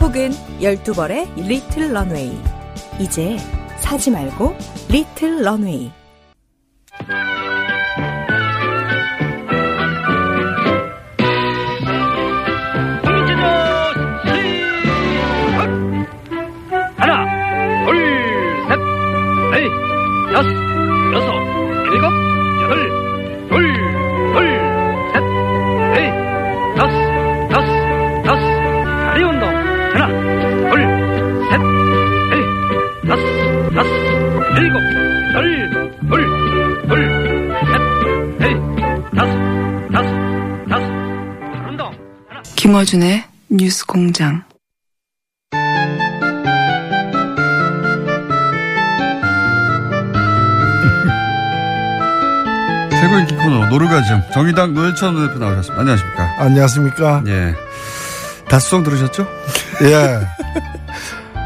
혹은 12벌의 리틀 런웨이. 이제 사지 말고 리틀 런웨이. 하나, 둘, 셋, 넷, 다섯, 여섯, 일곱, 여덟, 둘, 셋, 넷, 다섯, 다리 운동. 하나, 둘, 셋, 넷, 다섯. 일곱, 둘, 셋, 넷, 다섯. 운동. 김어준의 뉴스공장. 최고의 기코노 노르가즘 정의당 노회찬 대표 나오셨습니다. 안녕하십니까? 안녕하십니까? 예. 다수성 들으셨죠? 예.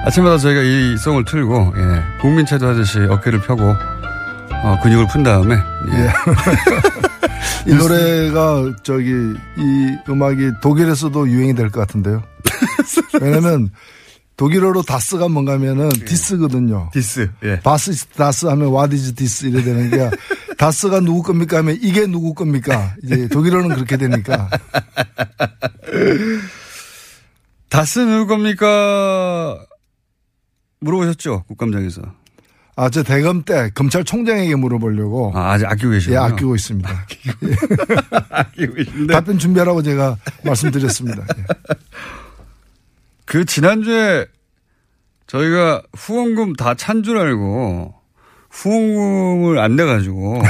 아침마다 저희가 이 송을 틀고, 예, 국민체조 하듯이 어깨를 펴고, 근육을 푼 다음에, 예. 이 노래가, 이 음악이 독일에서도 유행이 될 것 같은데요. 왜냐면, 독일어로 다스가 뭔가 하면은, 예. 디스거든요. 디스, 예. 바스 다스 하면, what is this? 이래 되는 게, 다스가 누구 겁니까? 하면, 이게 누구 겁니까? 이제 독일어는 그렇게 되니까. 다스 누구 겁니까? 물어보셨죠? 국감장에서. 아, 저 대검 때 검찰총장에게 물어보려고. 아, 아직 아끼고 계시군요. 예, 아끼고 있습니다. 아끼고 계신데. 답변 준비하라고 제가 말씀드렸습니다. 예. 그 지난주에 저희가 후원금 다 찬 줄 알고 후원금을 안 내가지고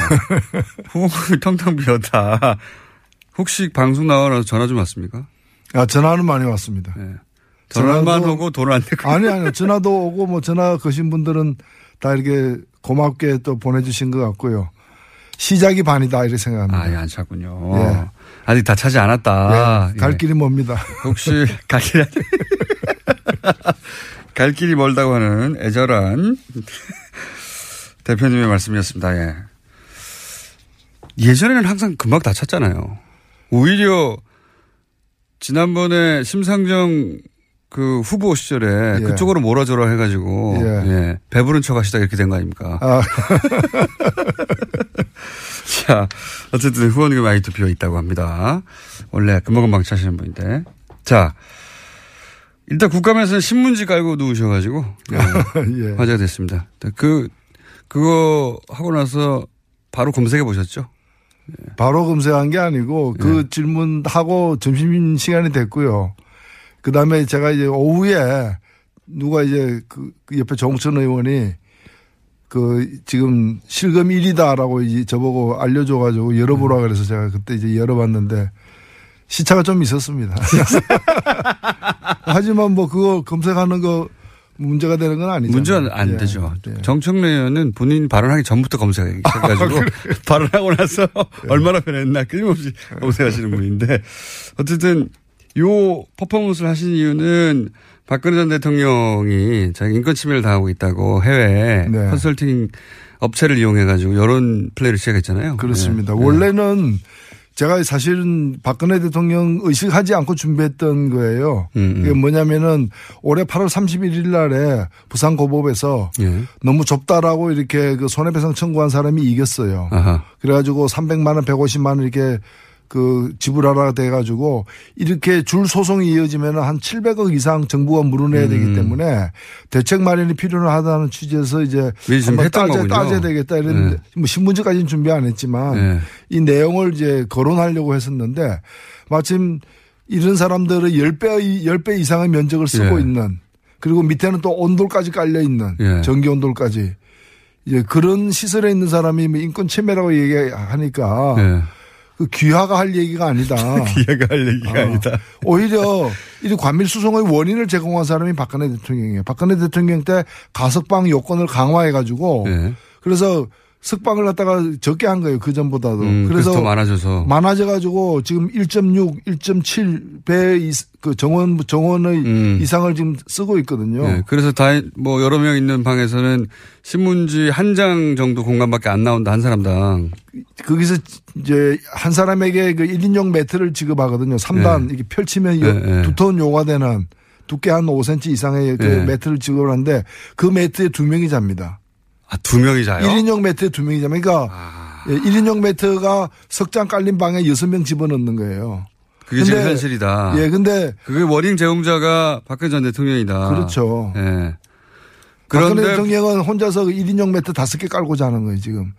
후원금이 텅텅 비었다. 혹시 방송 나와서 전화 좀 왔습니까? 아, 전화는 많이 왔습니다. 네. 전화만 오고 돈을 안 냈고. 아니요. 전화도 오고 뭐 전화 거신 분들은 다 이렇게 고맙게 또 보내주신 것 같고요. 시작이 반이다 이렇게 생각합니다. 아, 예, 안 찼군요. 예. 아직 다 차지 않았다. 예, 갈 길이 멉니다. 혹시 갈 길이 갈 길이 멀다고 하는 애절한 대표님의 말씀이었습니다. 예. 예전에는 항상 금방 다 찼잖아요. 오히려 지난번에 심상정 그 후보 시절에, 예. 그쪽으로 몰아줘라 해가지고, 예. 예. 배부른 척 하시다 이렇게 된 거 아닙니까? 아. 자, 어쨌든 후원금 아직도 비어 있다고 합니다. 원래 금방금방 차시는 분인데. 자, 일단 국감에서는 신문지 깔고 누우셔가지고, 예. 예. 화제가 됐습니다. 그거 하고 나서 바로 검색해 보셨죠? 예. 바로 검색한 게 아니고 그, 예. 질문하고 점심시간이 됐고요. 그 다음에 제가 이제 오후에 누가 이제 그 옆에 정천 의원이 그 지금 실검 1위다라고 이제 저보고 알려줘가지고 열어보라 그래서 제가 그때 이제 열어봤는데 시차가 좀 있었습니다. 하지만 뭐 그거 검색하는 거 문제가 되는 건 아니죠. 문제는 안, 예. 되죠. 예. 정청래 의원은 본인 발언하기 전부터 검색하기 시작해가지고 발언하고 나서, 예. 얼마나 변했나 끊임없이 검색하시는 분인데, 어쨌든 요 퍼포먼스를 하신 이유는 박근혜 전 대통령이 자기 인권 침해를 당하고 있다고 해외, 네. 컨설팅 업체를 이용해가지고 여론 플레이를 시작했잖아요. 그렇습니다. 네. 원래는 제가 사실은 박근혜 대통령 의식하지 않고 준비했던 거예요. 그게 뭐냐면은 올해 8월 31일 날에 부산 고법에서, 예. 너무 좁다라고 이렇게 그 손해배상 청구한 사람이 이겼어요. 아하. 그래가지고 300만 원, 150만 원 이렇게 그 지불하라 돼가지고 이렇게 줄 소송이 이어지면은 한 700억 이상 정부가 물어내야, 되기 때문에 대책 마련이 필요하다는 취지에서 이제 한번 따져야 되겠다 이런, 네. 뭐 신문지까지는 준비 안 했지만, 네. 이 내용을 이제 거론하려고 했었는데 마침 이런 사람들은 10배 이상의 면적을 쓰고, 네. 있는, 그리고 밑에는 또 온돌까지 깔려 있는, 네. 전기 온돌까지 이제 그런 시설에 있는 사람이 인권 침해라고 얘기하니까, 네. 귀하가 할 얘기가 아니다. 귀하가 할 얘기가 아니다. 오히려 이 관밀 수송의 원인을 제공한 사람이 박근혜 대통령이에요. 박근혜 대통령 때 가석방 요건을 강화해가지고 네. 그래서 석방을 갖다가 적게 한 거예요. 그 전보다도. 그래서 더 많아져서. 많아져가지고 지금 1.6, 1.7배 그 정원의 이상을 지금 쓰고 있거든요. 네. 그래서 다 뭐 여러 명 있는 방에서는 신문지 한 장 정도 공간밖에 안 나온다. 한 사람당. 거기서 이제 한 사람에게 그 1인용 매트를 지급하거든요. 3단 네. 이렇게 펼치면 네. 두터운 요가 되는 두께 한 5cm 이상의 그 네. 매트를 지급을 하는데 그 매트에 두 명이 잡니다. 아, 두 명이 자요? 1인용 매트에 두 명이 자면 그러니까 아. 1인용 매트가 석장 깔린 방에 6명 집어넣는 거예요. 그게 제일 현실이다. 예, 근데. 그게 원인 제공자가 박근혜 전 대통령이다. 그렇죠. 예. 그런데. 박근혜 대통령은 혼자서 1인용 매트 5개 깔고 자는 거예요, 지금.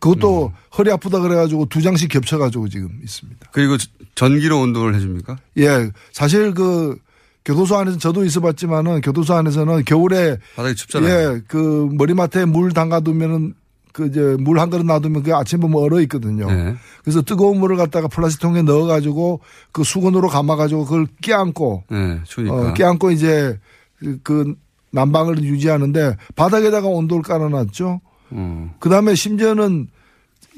그것도 허리 아프다 그래가지고 2장씩 겹쳐가지고 지금 있습니다. 그리고 전기로 운동을 해줍니까? 예. 사실 그. 교도소 안에서 저도 있어봤지만은 교도소 안에서는 겨울에 바닥이 춥잖아요. 예, 그 머리맡에 물 담가두면은 그 이제 물 한 그릇 놔두면 그 아침 보면 얼어 있거든요. 네. 그래서 뜨거운 물을 갖다가 플라스틱 통에 넣어가지고 그 수건으로 감아가지고 그걸 끼얹고, 네, 끼얹고 이제 그 난방을 유지하는데 바닥에다가 온돌 깔아놨죠. 그 다음에 심지어는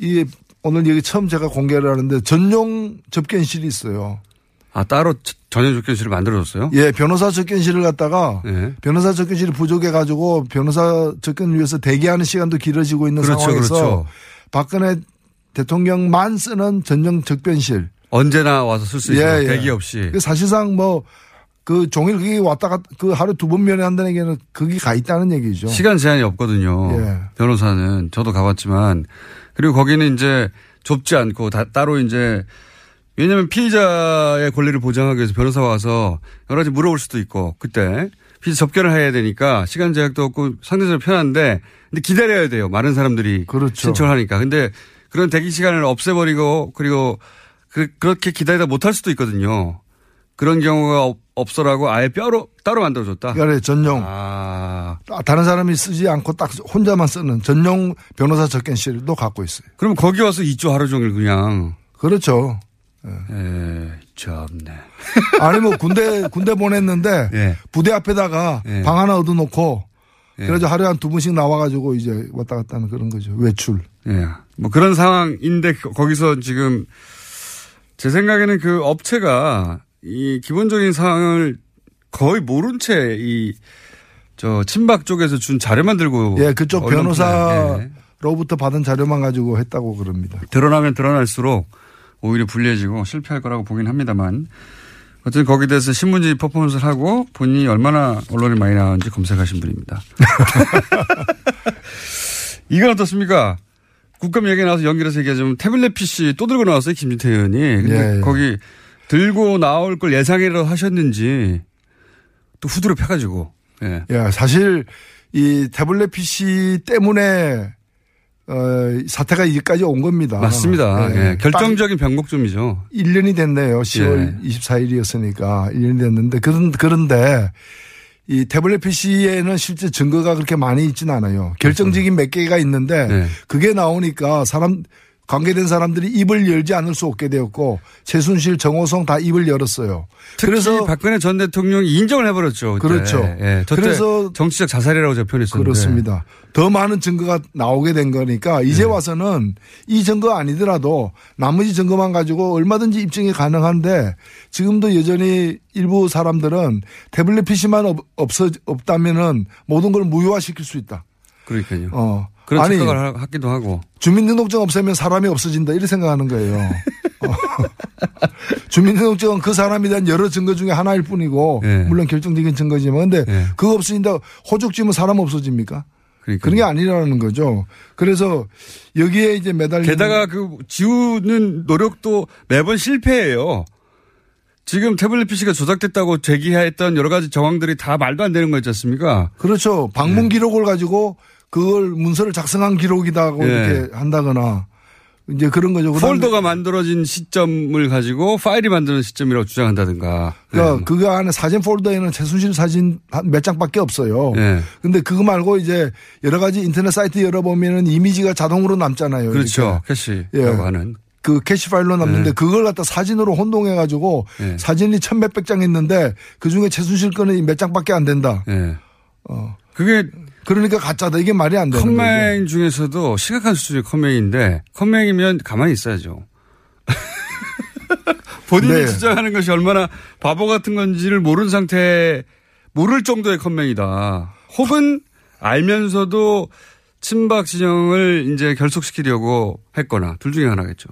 이 오늘 여기 처음 제가 공개를 하는데 전용 접견실이 있어요. 아, 따로 전용 접견실을 만들어줬어요? 예, 변호사 접견실을 갖다가 예. 변호사 접견실이 부족해가지고 변호사 접견 위해서 대기하는 시간도 길어지고 있는 그렇죠, 상황에서 그렇죠. 박근혜 대통령만 쓰는 전용 접견실. 언제나 와서 쓸 수 있어요. 예, 대기 없이. 예. 사실상 뭐 그 종일 거기 왔다 갔다 그 하루 두 번 면회한다는 얘기는 거기 가 있다는 얘기죠. 시간 제한이 없거든요. 예. 변호사는. 저도 가봤지만. 그리고 거기는 이제 좁지 않고 다 따로 이제 왜냐하면 피의자의 권리를 보장하기 위해서 변호사가 와서 여러 가지 물어볼 수도 있고 그때 피의자 접견을 해야 되니까 시간 제약도 없고 상대적으로 편한데 근데 기다려야 돼요. 많은 사람들이 그렇죠. 신청을 하니까. 근데 그런 대기 시간을 없애버리고 그리고 그렇게 기다리다 못할 수도 있거든요. 그런 경우가 없어라고 아예 뼈로 따로 만들어줬다. 그래 전용. 아. 다른 사람이 쓰지 않고 딱 혼자만 쓰는 전용 변호사 접견실도 갖고 있어요. 그럼 거기 와서 있죠. 하루 종일 그냥. 그렇죠. 예, 참네. 아니 뭐 군대 보냈는데 예. 부대 앞에다가 예. 방 하나 얻어놓고 예. 그래서 하루에 한 두 번씩 나와가지고 이제 왔다 갔다 하는 그런 거죠. 외출. 예, 뭐 그런 상황인데 거기서 지금 제 생각에는 그 업체가 이 기본적인 상황을 거의 모른 채 이 저 친박 쪽에서 준 자료만 들고 예, 그쪽 변호사로부터 예. 받은 자료만 가지고 했다고 그럽니다. 드러나면 드러날수록. 오히려 불리해지고 실패할 거라고 보긴 합니다만 어쨌든 거기에 대해서 신문지 퍼포먼스를 하고 본인이 얼마나 언론에 많이 나왔는지 검색하신 분입니다. 이건 어떻습니까? 국감 얘기 나와서 연결해서 얘기하자면 태블릿 PC 또 들고 나왔어요. 김진태 의원이. 근데 예, 예. 거기 들고 나올 걸 예상이라도 하셨는지 또 후드로 펴가지고. 예. 예, 사실 이 태블릿 PC 때문에 사태가 여기까지 온 겁니다. 맞습니다. 예. 예. 결정적인 변곡점이죠. 1년이 됐네요. 10월 예. 24일이었으니까 1년이 됐는데 그런데 이 태블릿 PC에는 실제 증거가 그렇게 많이 있진 않아요. 결정적인 몇 개가 있는데 예. 그게 나오니까 관계된 사람들이 입을 열지 않을 수 없게 되었고 최순실, 정호성 다 입을 열었어요. 특히 그래서 박근혜 전 대통령이 인정을 해버렸죠. 그때. 그렇죠. 예, 그래서 정치적 자살이라고 제가 표현했었는데. 그렇습니다. 더 많은 증거가 나오게 된 거니까 이제 예. 와서는 이 증거 아니더라도 나머지 증거만 가지고 얼마든지 입증이 가능한데 지금도 여전히 일부 사람들은 태블릿 PC만 없다면은 모든 걸 무효화시킬 수 있다. 그러니까요. 그런 아니, 생각을 하기도 하고. 주민등록증 없애면 사람이 없어진다. 이렇게 생각하는 거예요. 주민등록증은 그 사람에 대한 여러 증거 중에 하나일 뿐이고 예. 물론 결정적인 증거지만 근데 예. 그거 없어진다. 호죽지면 사람 없어집니까? 그러니까요. 그런 게 아니라는 거죠. 그래서 여기에 이제 매달리는. 게다가 그 지우는 노력도 매번 실패해요. 지금 태블릿 PC가 조작됐다고 제기했던 여러 가지 정황들이 다 말도 안 되는 거였지 않습니까? 그렇죠. 방문 기록을 가지고 그걸 문서를 작성한 기록이다고 예. 이렇게 한다거나 이제 그런 거죠. 폴더가 만들어진 시점을 가지고 파일이 만드는 시점이라고 주장한다든가. 그러니까 예. 그거 안에 사진 폴더에는 최순실 사진 한 몇 장밖에 없어요. 그런데 예. 그거 말고 이제 여러 가지 인터넷 사이트 열어보면은 이미지가 자동으로 남잖아요. 그렇죠. 캐시라고 하는. 그 캐시파일로 남는데 네. 그걸 갖다 사진으로 혼동해가지고 네. 사진이 천몇백 장 있는데 그중에 최순실 거는 몇 장밖에 안 된다. 네. 그게 그러니까 가짜다. 이게 말이 안 되는 거예요. 컴맹 중에서도 심각한 수준의 컴맹인데 컴맹이면 가만히 있어야죠. 본인이 네. 주장하는 것이 얼마나 바보 같은 건지를 모른 상태에 모를 정도의 컴맹이다. 혹은 알면서도 친박 진영을 이제 결속시키려고 했거나 둘 중에 하나겠죠.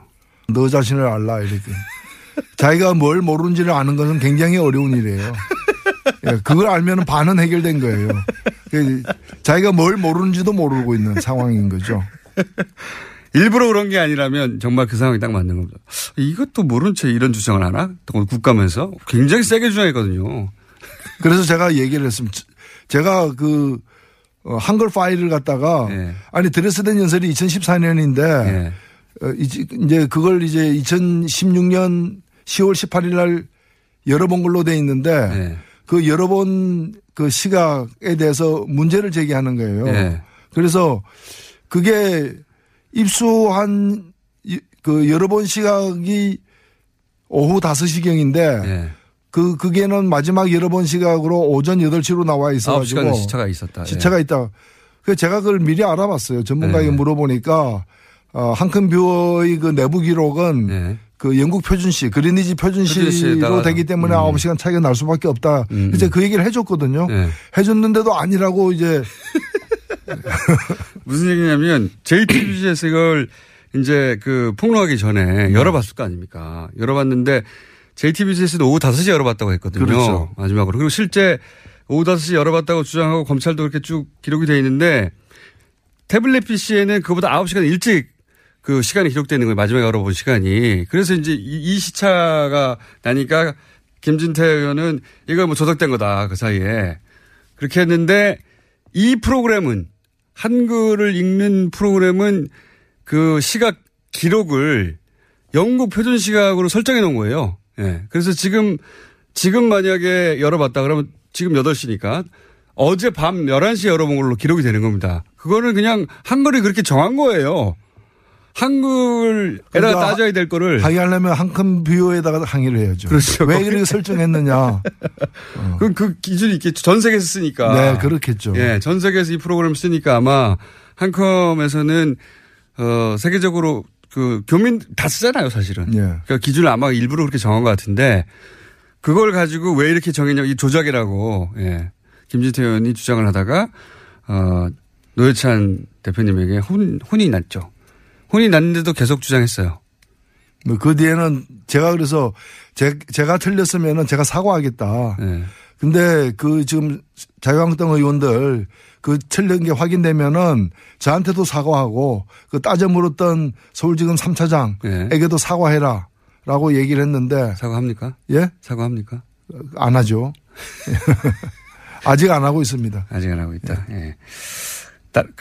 너 자신을 알라 이렇게. 자기가 뭘 모르는지를 아는 것은 굉장히 어려운 일이에요. 그걸 알면 반은 해결된 거예요. 자기가 뭘 모르는지도 모르고 있는 상황인 거죠. 일부러 그런 게 아니라면 정말 그 상황이 딱 맞는 겁니다. 이것도 모르는 채 이런 주장을 하나? 국감에서 굉장히 세게 주장했거든요. 그래서 제가 얘기를 했습니다. 제가 그 한글 파일을 갖다가 네. 아니 드레스덴 연설이 2014년인데 네. 이제 그걸 이제 2016년 10월 18일 날 여러 번 걸로 돼 있는데 네. 그 여러 번 그 시각에 대해서 문제를 제기하는 거예요. 네. 그래서 그게 입수한 그 여러 번 시각이 오후 5시경인데 네. 그게는 마지막 여러 번 시각으로 오전 8시로 나와 있어가지고 9시간 시차가 있었다. 시차가 네. 있다. 그래서 제가 그걸 미리 알아봤어요. 전문가에게 네. 물어보니까 한큰 뷰어의 그 내부 기록은 네. 그 영국 표준시 그린위치 표준시로 되기 때문에 9시간 차이가 날 수밖에 없다. 이제 그 얘기를 해줬거든요. 네. 해줬는데도 아니라고 이제 무슨 얘기냐면 JTBC에서 이걸 이제 그 폭로하기 전에 열어봤을 거 아닙니까? 열어봤는데 JTBC에서도 오후 5시 열어봤다고 했거든요. 그렇죠. 마지막으로. 그리고 실제 오후 5시 열어봤다고 주장하고 검찰도 그렇게 쭉 기록이 돼 있는데 태블릿 PC에는 그보다 9시간 일찍 그 시간이 기록되어 있는 거예요. 마지막에 열어본 시간이. 그래서 이제 이 시차가 나니까 김진태 의원은 이거 뭐 조작된 거다. 그 사이에. 그렇게 했는데 이 프로그램은 한글을 읽는 프로그램은 그 시각 기록을 영국 표준 시각으로 설정해 놓은 거예요. 예. 그래서 지금 만약에 열어봤다 그러면 지금 8시니까 어제 밤 11시에 열어본 걸로 기록이 되는 겁니다. 그거는 그냥 한글이 그렇게 정한 거예요. 한글에다가 그러니까 따져야 될 거를. 항의하려면 한큰 뷰어에다가 항의를 해야죠. 그렇죠. 왜 이렇게 설정했느냐. 그럼 그 기준이 있겠죠. 전 세계에서 쓰니까. 네, 그렇겠죠. 예. 전 세계에서 이 프로그램 쓰니까 아마 한컴에서는, 세계적으로 그 교민 다 쓰잖아요, 사실은. 예. 그러니까 기준을 아마 일부러 그렇게 정한 것 같은데 그걸 가지고 왜 이렇게 정했냐고 이 조작이라고 예. 김진태 의원이 주장을 하다가 노회찬 대표님에게 혼이 났죠. 혼이 났는데도 계속 주장했어요. 그 뒤에는 제가 그래서 제가 틀렸으면은 제가 사과하겠다. 예. 근데 그 지금 자유한국당 의원들 그 틀린 게 확인되면은 저한테도 사과하고 그 따져 물었던 서울지검 3차장에게도 사과해라 라고 얘기를 했는데. 사과합니까? 예? 사과합니까? 안 하죠. 아직 안 하고 있습니다. 아직 안 하고 있다. 예. 예.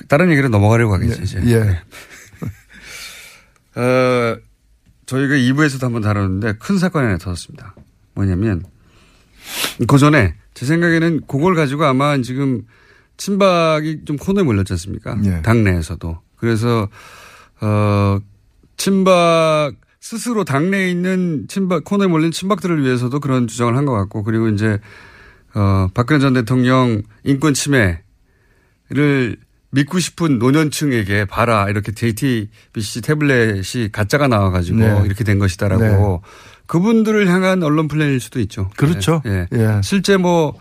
다른 얘기로 넘어가려고 하겠죠. 예. 이제. 예. 저희가 2부에서도 한번 다뤘는데 큰 사건이 하나 터졌습니다. 뭐냐면 그 전에 제 생각에는 그걸 가지고 아마 지금 친박이 좀 코너에 몰렸지 않습니까? 예. 당내에서도. 그래서 친박 스스로 당내에 있는 친박 코너에 몰린 친박들을 위해서도 그런 주장을 한 것 같고 그리고 이제 박근혜 전 대통령 인권 침해를 믿고 싶은 노년층에게 봐라 이렇게 JTBC 태블릿이 가짜가 나와가지고 네. 이렇게 된 것이다라고 네. 그분들을 향한 언론 플랜일 수도 있죠. 그렇죠. 예. 예. 예. 실제 뭐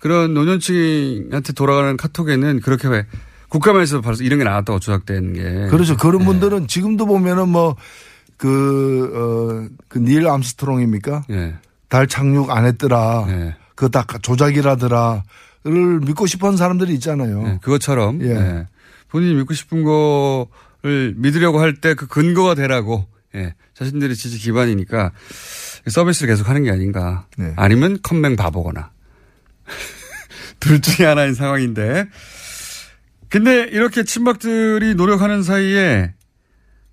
그런 노년층한테 돌아가는 카톡에는 그렇게 왜 국감에서 벌써 이런 게 나왔다고 조작된 게. 그렇죠. 그런 분들은 예. 지금도 보면은 뭐 그 닐 암스트롱입니까? 예. 달 착륙 안 했더라. 예. 그거 다 조작이라더라를 믿고 싶어 하는 사람들이 있잖아요. 예. 그것처럼. 예. 예. 본인이 믿고 싶은 거를 믿으려고 할 때 그 근거가 되라고. 예. 자신들의 지지 기반이니까 서비스를 계속 하는 게 아닌가. 네. 아니면 컴맹 바보거나. 둘 중에 하나인 상황인데. 근데 이렇게 친박들이 노력하는 사이에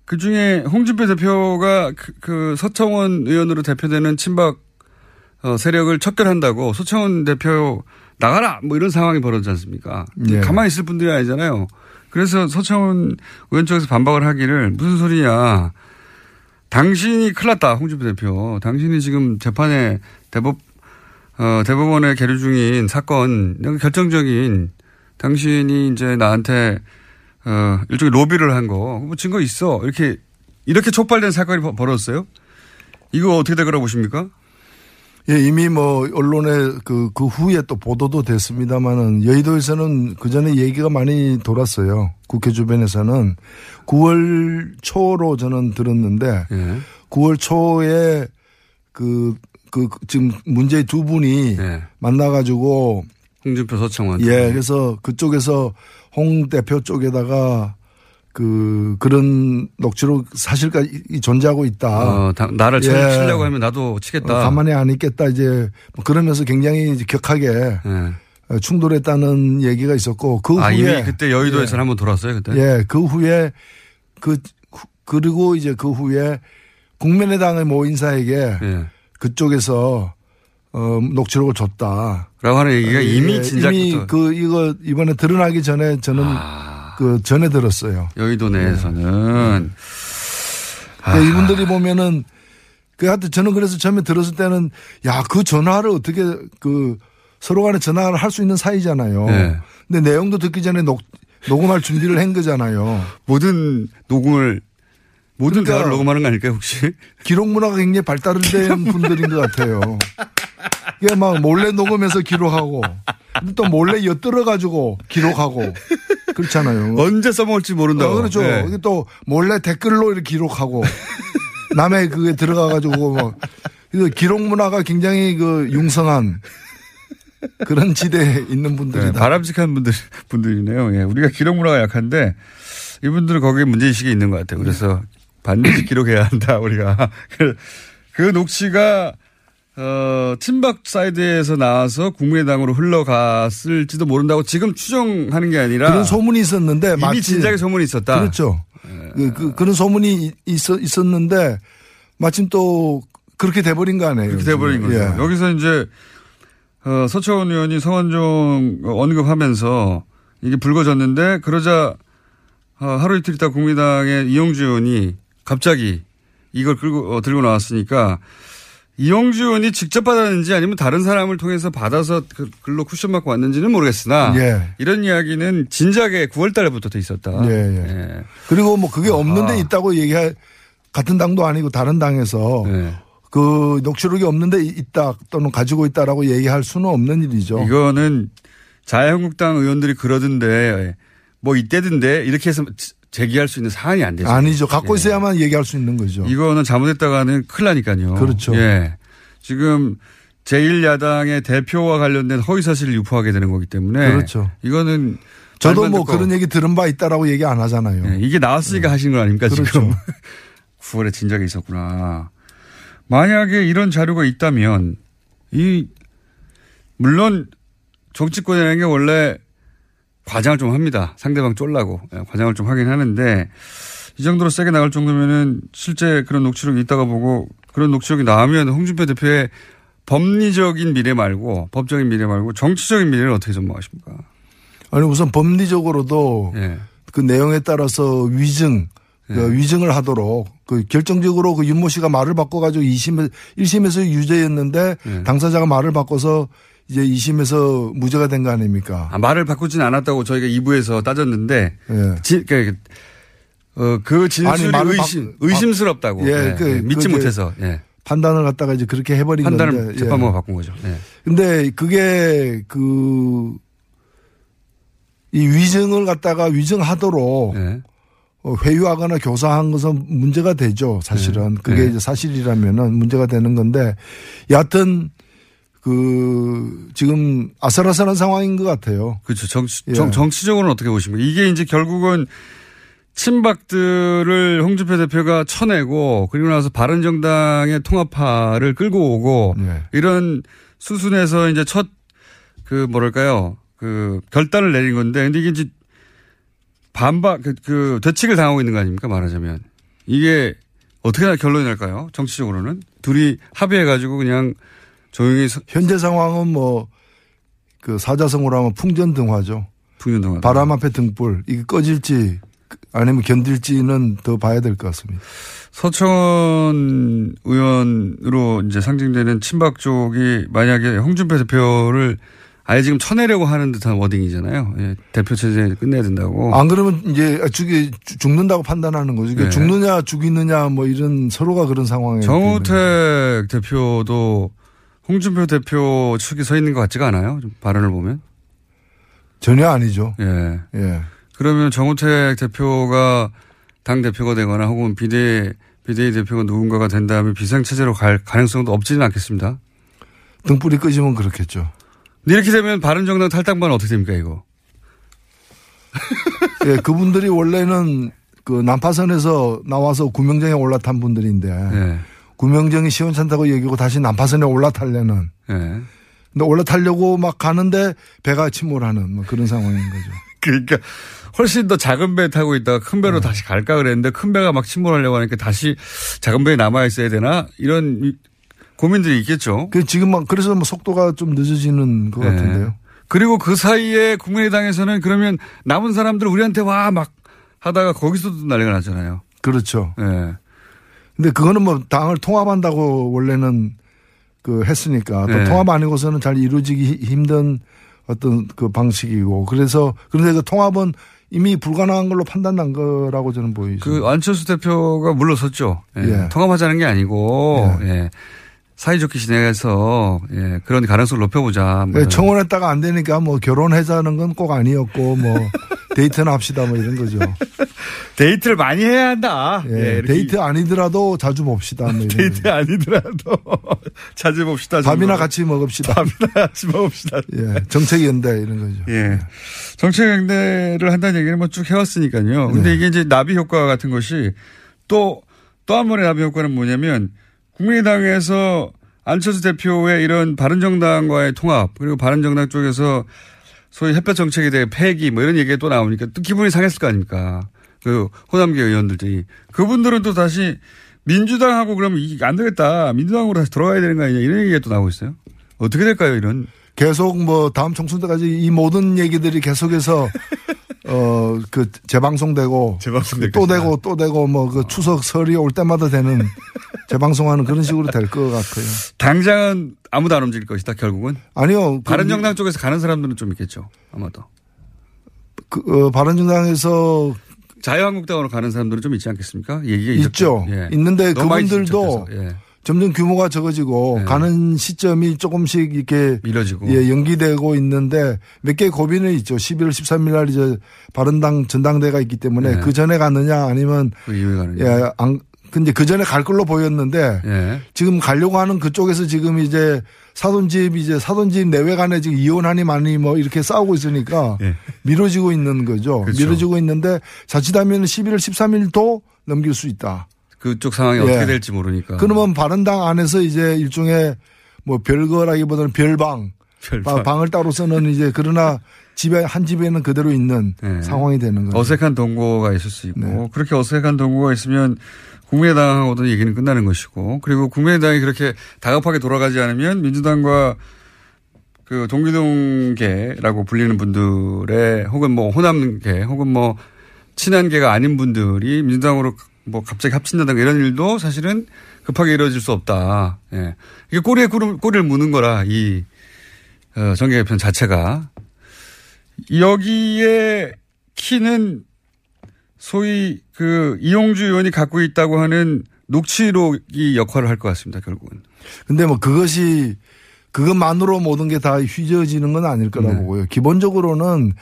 그 중에 홍준표 대표가 그 서청원 의원으로 대표되는 친박 세력을 척결한다고 서청원 대표 나가라! 뭐 이런 상황이 벌어지지 않습니까? 네. 가만히 있을 분들이 아니잖아요. 그래서 서청원 의원 쪽에서 반박을 하기를 무슨 소리냐. 당신이 큰일 났다. 홍준표 대표. 당신이 지금 재판에 대법원에 계류 중인 사건 결정적인 당신이 이제 나한테 일종의 로비를 한 거. 뭐 증거 있어. 이렇게 촉발된 사건이 벌어졌어요. 이거 어떻게 될 거라고 보십니까? 예, 이미 뭐 언론에 그 후에 또 보도도 됐습니다만은 여의도에서는 그 전에 얘기가 많이 돌았어요. 국회 주변에서는 9월 초로 저는 들었는데 예. 9월 초에 지금 문제의 두 분이 예. 만나가지고 홍준표 서청원 예, 그래서 그쪽에서 홍 대표 쪽에다가 그런 녹취록 사실과 존재하고 있다. 나를 치려고 예. 하면 나도 치겠다. 가만히 안 있겠다. 이제 그러면서 굉장히 격하게 예. 충돌했다는 얘기가 있었고 그 후에 이미 그때 여의도에서 예. 한번 돌았어요 그때. 예, 그 후에 그리고 이제 그 후에 국민의당의 모 인사에게 예. 그쪽에서 녹취록을 줬다라고 하는 얘기가 이미 진작부터 이미 이거 이번에 드러나기 전에 저는. 전에 들었어요. 여의도 내에서는. 아. 이분들이 보면은, 하여튼 저는 그래서 처음에 들었을 때는, 그 전화를 어떻게 서로 간에 전화를 할 수 있는 사이잖아요. 네. 근데 내용도 듣기 전에 녹음할 준비를 한 거잖아요. 모든 대화를 녹음하는 거 아닐까요, 혹시? 기록 문화가 굉장히 발달된 분들인 것 같아요. 이게 막 몰래 녹음해서 기록하고, 또 몰래 엿들어가지고 기록하고. 그렇잖아요. 언제 써먹을지 모른다고. 그렇죠. 네. 이게 또 몰래 댓글로 이렇게 기록하고 남의 그게 들어가가지고 막 기록 문화가 굉장히 융성한 그런 지대에 있는 분들이다. 네, 바람직한 분들이네요. 예, 우리가 기록 문화가 약한데 이분들은 거기에 문제의식이 있는 것 같아요. 그래서 반드시 기록해야 한다 우리가. 그 녹취가 친박 사이드에서 나와서 국민의당으로 흘러갔을지도 모른다고 지금 추정하는 게 아니라 그런 소문이 있었는데 이미 진작에 소문이 있었다. 그렇죠. 그런 소문이 있었는데 마침 또 그렇게 돼버린 거 아니에요. 그렇게 돼버린 거죠. 예. 여기서 이제 서청원 의원이 성완종 언급하면서 이게 불거졌는데 그러자 하루 이틀 있다 국민의당의 이용주 의원이 갑자기 이걸 들고 나왔으니까 이용주 의원이 직접 받았는지 아니면 다른 사람을 통해서 받아서 글로 쿠션 받고 왔는지는 모르겠으나 예. 이런 이야기는 진작에 9월 달부터 돼 있었다. 예, 예. 예. 그리고 그게 없는데 있다고 얘기할 같은 당도 아니고 다른 당에서 예. 녹취록이 없는데 있다 또는 가지고 있다라고 얘기할 수는 없는 일이죠. 이거는 자유한국당 의원들이 그러던데 뭐 이때던데 이렇게 해서 제기할 수 있는 사안이 안 되죠. 아니죠. 갖고 있어야만 예. 얘기할 수 있는 거죠. 이거는 잘못했다가는 큰일 나니까요. 그렇죠. 예. 지금 제1야당의 대표와 관련된 허위사실을 유포하게 되는 거기 때문에. 그렇죠. 이거는. 저도 그런 얘기 들은 바 있다라고 얘기 안 하잖아요. 예. 이게 나왔으니까 예. 하신 거 아닙니까 그렇죠. 지금. 9월에 진작에 있었구나. 만약에 이런 자료가 있다면 물론 정치권이라는 게 원래 과장을 좀 합니다. 상대방 쫄라고 과장을 좀 하긴 하는데 이 정도로 세게 나갈 정도면은 실제 그런 녹취록이 있다가 보고 그런 녹취록이 나오면 홍준표 대표의 법리적인 미래 말고 법적인 미래 말고 정치적인 미래를 어떻게 전망하십니까? 아니 우선 법리적으로도 예. 그 내용에 따라서 위증을 하도록 결정적으로 윤모 씨가 말을 바꿔가지고 1심에서 유죄였는데 예. 당사자가 말을 바꿔서 이제 2심에서 무죄가 된 거 아닙니까? 말을 바꾸진 않았다고 저희가 2부에서 따졌는데, 예. 그 진술이 의심스럽다고. 예, 예. 믿지 못해서. 예. 판단을 갖다가 이제 그렇게 해버린 건데. 판단을 재판부가 예. 바꾼 거죠. 예. 근데 그게 이 위증을 갖다가 위증하도록 예. 회유하거나 교사한 것은 문제가 되죠. 사실은. 예. 그게 예. 이제 사실이라면은 문제가 되는 건데 여하튼 지금 아슬아슬한 상황인 것 같아요. 그렇죠. 정치적으로는 어떻게 보십니까? 이게 이제 결국은 친박들을 홍준표 대표가 쳐내고 그리고 나서 바른정당의 통합파를 끌고 오고 네. 이런 수순에서 이제 첫 결단을 내린 건데 근데 이게 이제 반박, 대책을 당하고 있는 거 아닙니까? 말하자면. 이게 어떻게 결론이 날까요? 정치적으로는. 둘이 합의해가지고 그냥 조용히 현재 상황은 사자성어로 하면 풍전등화죠. 바람 앞에 등불 이게 꺼질지 아니면 견딜지는 더 봐야 될 것 같습니다. 서청원 의원으로 이제 상징되는 친박 쪽이 만약에 홍준표 대표를 아예 지금 쳐내려고 하는 듯한 워딩이잖아요. 예, 대표 체제 끝내야 된다고. 안 그러면 이제 죽는다고 판단하는 거죠. 그러니까 예. 죽느냐 죽이느냐 뭐 이런 서로가 그런 상황에. 정우택 대표도 홍준표 대표 측에 서 있는 것 같지가 않아요. 좀 발언을 보면. 전혀 아니죠. 예. 예. 그러면 정우택 대표가 당 대표가 되거나 혹은 비대위 대표가 누군가가 된 다음에 비상체제로 갈 가능성도 없지는 않겠습니다. 등불이 끄지면 그렇겠죠. 이렇게 되면 바른정당 탈당반 어떻게 됩니까, 이거? 예, 그분들이 원래는 그 난파선에서 나와서 구명정에 올라탄 분들인데, 예. 구명정이 시원찮다고 얘기하고 다시 난파선에 올라타려는. 예. 근데 올라타려고 막 가는데 배가 침몰하는 뭐 그런 상황인 거죠. 그러니까 훨씬 더 작은 배 타고 있다가 큰 배로 네. 다시 갈까 그랬는데 큰 배가 막 침몰하려고 하니까 다시 작은 배에 남아 있어야 되나 이런 고민들이 있겠죠. 지금 막 그래서 뭐 속도가 좀 늦어지는 것 네. 같은데요. 그리고 그 사이에 국민의당에서는 그러면 남은 사람들 우리한테 와 막 하다가 거기서도 난리가 났잖아요. 그렇죠. 네. 근데 그거는 뭐 당을 통합한다고 원래는 그 했으니까 또 네. 통합 아니고서는 잘 이루어지기 힘든 어떤 그 방식이고 그래서 그런데 그 통합은 이미 불가능한 걸로 판단난 거라고 저는 보이죠. 그 안철수 대표가 물러섰죠. 예. 예. 통합하자는 게 아니고 예. 예. 사이좋게 지내서 예. 그런 가능성을 높여보자. 예. 청혼했다가 안 되니까 뭐 결혼하자는 건 꼭 아니었고 뭐 데이트는 합시다 뭐 이런 거죠. 데이트를 많이 해야 한다. 예. 예. 데이트 아니더라도 자주 봅시다. 뭐 데이트 아니더라도 자주 봅시다. 밥이나 같이 먹읍시다. 예. 정책연대 이런 거죠. 예. 정책연대를 한다는 얘기는 뭐 쭉 해왔으니까요. 근데 예. 이게 이제 나비 효과 같은 것이 또 한 번의 나비 효과는 뭐냐면 국민의당에서 안철수 대표의 이런 바른정당과의 통합 그리고 바른정당 쪽에서 소위 햇볕 정책에 대해 폐기 뭐 이런 얘기가 또 나오니까 또 기분이 상했을 거 아닙니까. 그 호남계 의원들이. 그분들은 또 다시 민주당하고 그러면 이게 안 되겠다. 민주당으로 다시 돌아가야 되는 거 아니냐 이런 얘기가 또 나오고 있어요. 어떻게 될까요 이런. 계속 뭐 다음 총선 때까지 이 모든 얘기들이 계속해서 그 재방송되고 또 되고 뭐 그 추석 설이 올 때마다 되는 재방송하는 그런 식으로 될 것 같아요. 당장은 아무도 안 움직일 것이다 결국은. 아니요. 바른정당 쪽에서 가는 사람들은 좀 있겠죠. 아마도. 바른정당에서 자유한국당으로 가는 사람들은 좀 있지 않겠습니까? 얘기가 있죠. 예. 있는데 그분들도 예. 점점 규모가 적어지고 예. 가는 시점이 조금씩 이렇게 밀어지고 예, 연기되고 있는데 몇 개의 고비는 있죠. 11월 13일 날 이제 바른당 전당대회가 있기 때문에 예. 그 전에 가느냐 아니면 그 이후에 가느냐. 예, 근데 그 전에 갈 걸로 보였는데 예. 지금 가려고 하는 그쪽에서 지금 이제 사돈집 내외간에 지금 이혼하니 많이 뭐 이렇게 싸우고 있으니까 예. 미뤄지고 있는 거죠. 그렇죠. 미뤄지고 있는데 자칫하면 11월 13일도 넘길 수 있다. 그쪽 상황이 예. 어떻게 될지 모르니까. 그러면 바른당 안에서 이제 일종의 뭐 별거라기보다는 방을 따로 쓰는 이제 그러나 한 집에는 그대로 있는 네. 상황이 되는 거죠. 어색한 동거가 있을 수 있고 네. 그렇게 어색한 동거가 있으면 국민의당하고도 얘기는 끝나는 것이고 그리고 국민의당이 그렇게 다급하게 돌아가지 않으면 민주당과 그 동기동계라고 불리는 분들의 혹은 뭐 호남계 혹은 뭐 친한계가 아닌 분들이 민주당으로 뭐 갑자기 합친다든가 이런 일도 사실은 급하게 이루어질 수 없다. 예. 이게 꼬리에 꼬리를 무는 거라 이 정계 개편 자체가. 여기에 키는 소위 그 이용주 의원이 갖고 있다고 하는 녹취록이 역할을 할 것 같습니다. 결국은. 근데 뭐 그것만으로 모든 게 다 휘저어지는 건 아닐 거라고 네. 보고요. 기본적으로는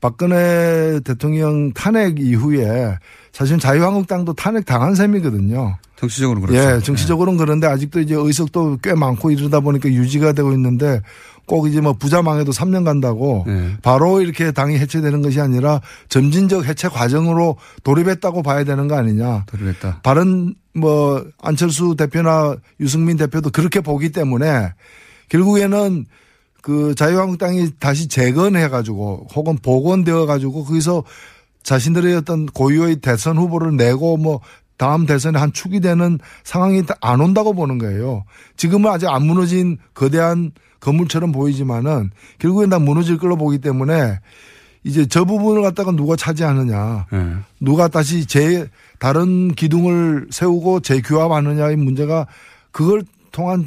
박근혜 대통령 탄핵 이후에 사실 자유한국당도 탄핵당한 셈이거든요. 정치적으로는 그렇죠. 예, 정치적으로는 네. 그런데 아직도 이제 의석도 꽤 많고 이러다 보니까 유지가 되고 있는데 꼭 이제 뭐 부자 망해도 3년 간다고 네. 바로 이렇게 당이 해체되는 것이 아니라 점진적 해체 과정으로 돌입했다고 봐야 되는 거 아니냐. 돌입했다. 바른 뭐 안철수 대표나 유승민 대표도 그렇게 보기 때문에 결국에는 그 자유한국당이 다시 재건해 가지고 혹은 복원되어 가지고 거기서 자신들의 어떤 고유의 대선 후보를 내고 뭐 다음 대선에 한 축이 되는 상황이 안 온다고 보는 거예요. 지금은 아직 안 무너진 거대한 건물처럼 보이지만은 결국엔 다 무너질 걸로 보기 때문에 이제 저 부분을 갖다가 누가 차지하느냐, 네. 누가 다시 제 다른 기둥을 세우고 재규합하느냐의 문제가 그걸 통한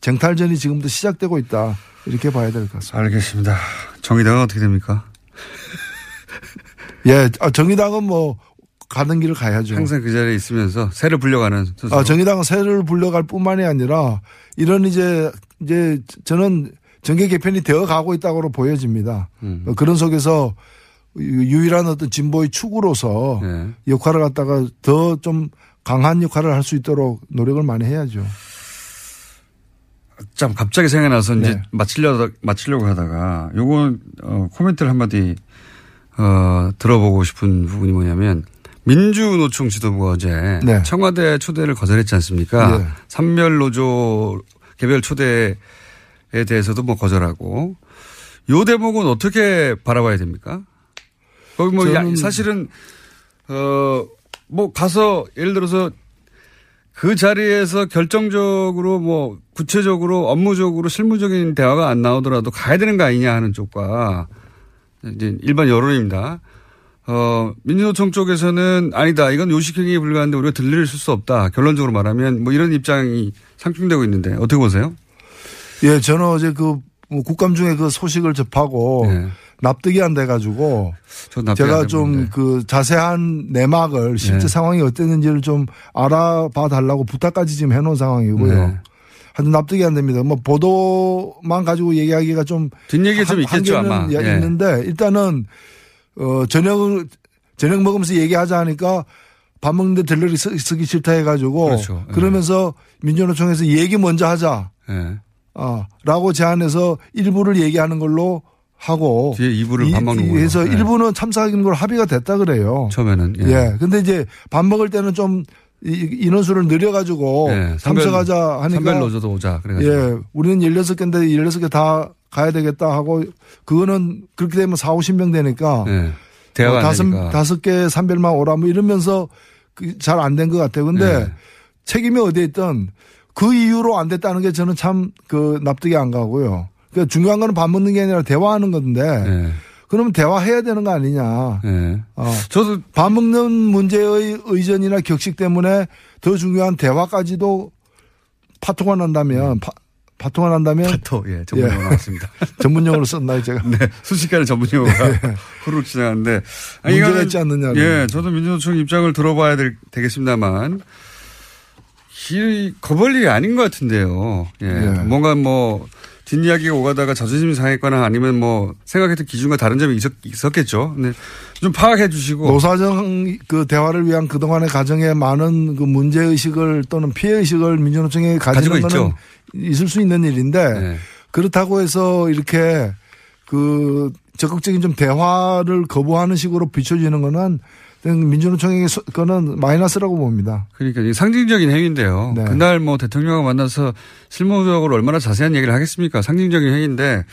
쟁탈전이 지금도 시작되고 있다. 이렇게 봐야 될 것 같습니다. 알겠습니다. 정의당은 어떻게 됩니까? 예, 정의당은 뭐 가는 길을 가야죠. 항상 그 자리에 있으면서 새를 불려가는. 아, 정의당은 새를 불려갈 뿐만이 아니라 이런 이제 저는 정계 개편이 되어가고 있다고 보여집니다. 그런 속에서 유일한 어떤 진보의 축으로서 네. 역할을 갖다가 더 좀 강한 역할을 할 수 있도록 노력을 많이 해야죠. 참 갑자기 생각나서 네. 이제 마치려고 하다가 요건 코멘트를 한마디 들어보고 싶은 부분이 뭐냐면 민주노총 지도부가 어제 네. 청와대 초대를 거절했지 않습니까? 네. 산별노조 개별 초대에 대해서도 뭐 거절하고 요 대목은 어떻게 바라봐야 됩니까? 거기 뭐 사실은 뭐 가서 예를 들어서 그 자리에서 결정적으로 뭐 구체적으로 업무적으로 실무적인 대화가 안 나오더라도 가야 되는 거 아니냐 하는 쪽과 이제 일반 여론입니다. 민주노총 쪽에서는 아니다. 이건 요식행위에 불과한데 우리가 들릴 수 없다. 결론적으로 말하면 뭐 이런 입장이 상충되고 있는데 어떻게 보세요? 예, 저는 어제 그 국감 중에 그 소식을 접하고 네. 납득이 안 돼가지고 제가 좀 그 자세한 내막을 실제 네. 상황이 어땠는지를 좀 알아봐 달라고 부탁까지 지금 해놓은 상황이고요. 네. 하여튼 납득이 안 됩니다. 뭐 보도만 가지고 얘기하기가 좀 뒷얘기가 좀 있겠죠 아마. 예. 있는데 일단은 저녁 먹으면서 얘기하자 하니까 밥 먹는데 들러리 쓰기 싫다 해가지고 그렇죠. 그러면서 네. 민주노총에서 얘기 먼저 하자. 네. 라고 제안해서 일부를 얘기하는 걸로 하고 뒤에 2부를 밥 먹는 거예요. 그래서 네. 일부는 참석하는 걸 합의가 됐다 그래요. 처음에는 예. 예. 근데 이제 밥 먹을 때는 좀 인원수를 늘려가지고 네. 참석하자 하니까 산별노조도 오자. 그래가지고. 예. 우리는 16개인데 16개 다 가야 되겠다 하고 그거는 그렇게 되면 40-50명 되니까 네. 대화가 안 되니까 5개 산별만 오라 뭐 이러면서 잘 안 된 것 같아요. 근데 네. 책임이 어디에 있든 그 이유로 안 됐다는 게 저는 참 그 납득이 안 가고요. 그러니까 중요한 거는 밥 먹는 게 아니라 대화하는 건데 네. 그러면 대화해야 되는 거 아니냐. 네. 저도 밥 먹는 문제의 의전이나 격식 때문에 더 중요한 대화까지도 파토가 난다면 파토가 난다면 파토. 예, 전문용어 나왔습니다. 전문용어로 썼나요 제가. 네. 순식간에 전문용어가 네. 후루룩 지나갔는데. 문제가 있지 않느냐. 예, 저도 민주노총 입장을 들어봐야 되겠습니다만. 거벌이 아닌 것 같은데요. 예. 예. 뭔가 뭐 뒷이야기가 오가다가 자존심이 상했거나 아니면 뭐 생각했던 기준과 다른 점이 있었겠죠. 근데 좀 파악해 주시고. 노사정 그 대화를 위한 그동안의 과정에 많은 그 문제의식을 또는 피해의식을 민주노총에 가지는 거는 있을 수 있는 일인데 네. 그렇다고 해서 이렇게 그 적극적인 좀 대화를 거부하는 식으로 비춰지는 거는 민주노총에게 그거는 마이너스라고 봅니다. 그러니까 상징적인 행위인데요. 네. 그날 뭐 대통령과 만나서 실무적으로 얼마나 자세한 얘기를 하겠습니까? 상징적인 행위인데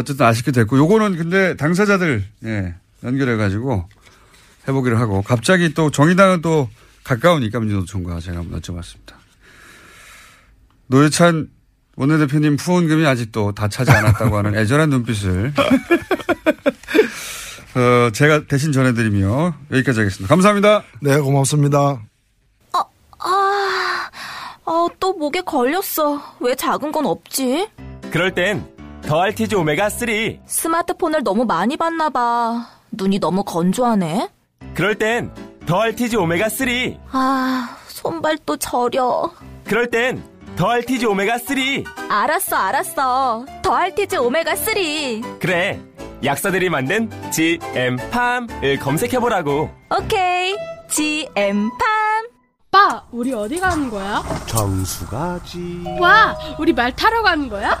어쨌든 아쉽게 됐고 요거는 근데 당사자들 예, 연결해가지고 해보기를 하고 갑자기 또 정의당은 또 가까우니까 민주노총과 제가 한번 여쭤봤습니다. 노회찬 원내대표님 후원금이 아직도 다 차지 않았다고 하는 애절한 눈빛을 제가 대신 전해드리며 여기까지 하겠습니다. 감사합니다. 네, 고맙습니다. 또 목에 걸렸어. 왜 작은 건 없지? 그럴 땐 더 알티지 오메가3. 스마트폰을 너무 많이 봤나 봐. 눈이 너무 건조하네. 그럴 땐 더 알티지 오메가3. 손발도 저려. 그럴 땐 더 알티지 오메가3. 알았어. 더 알티지 오메가3. 그래. 약사들이 만든 GM 팜을 검색해보라고. 오케이, GM 팜. 오빠, 우리 어디 가는 거야? 정수 가지. 와, 우리 말 타러 가는 거야?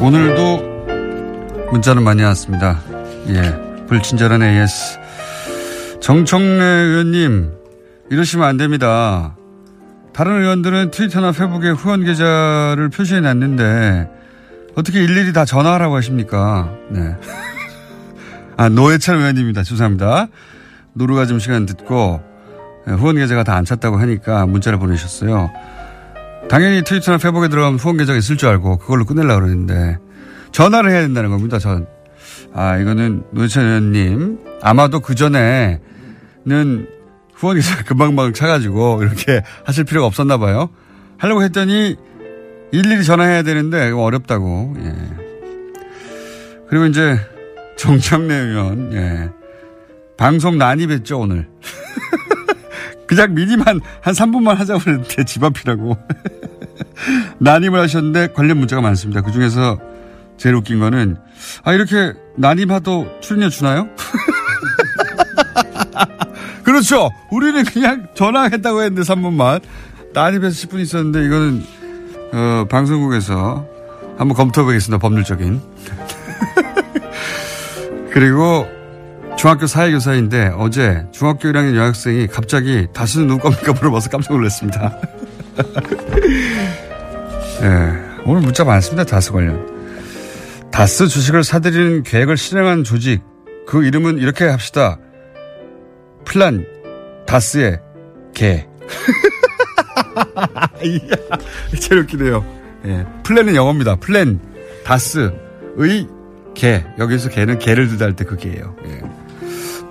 오늘도 문자는 많이 왔습니다. 예, 불친절한 AS. 정청래 의원님, 이러시면 안 됩니다. 다른 의원들은 트위터나 페북에 후원 계좌를 표시해놨는데 어떻게 일일이 다 전화하라고 하십니까? 네. 아, 노회찬 의원님입니다. 죄송합니다. 노루가 좀 시간 듣고 후원 계좌가 다 안 찼다고 하니까 문자를 보내셨어요. 당연히 트위터나 페북에 들어가면 후원 계좌가 있을 줄 알고 그걸로 끝내려고 그러는데 전화를 해야 된다는 겁니다. 이거는 노회찬 의원님, 아마도 그 전에는 후원 계좌가 금방금방 차가지고 이렇게 하실 필요가 없었나 봐요. 하려고 했더니 일일이 전화해야 되는데 어렵다고. 예. 그리고 이제 정청래 의원, 예, 방송 난입했죠 오늘. 그냥 미니만 한 3분만 하자고 그랬는데 집 앞이라고 난입을 하셨는데 관련 문자가 많습니다. 그중에서 제일 웃긴 거는, 아, 이렇게 난입하도 출연료 주나요? 그렇죠. 우리는 그냥 전화했다고 했는데 3분만 난입해서 10분 있었는데 이거는 방송국에서 한번 검토해보겠습니다. 법률적인. 그리고 중학교 사회교사인데 어제 중학교 1학년 여학생이 갑자기 다시는 누구 겁니까 물어봐서 깜짝 놀랐습니다. 예, 오늘 문자 많습니다. 다스 관련. 다스 주식을 사들이는 계획을 실행한 조직, 그 이름은 이렇게 합시다. 플란 다스의 개. 이야, 제일 웃기네요. 예, 플랜은 영어입니다. 플랜 다스의 개. 여기서 개는 개를 들다 할 때 그 개예요. 예.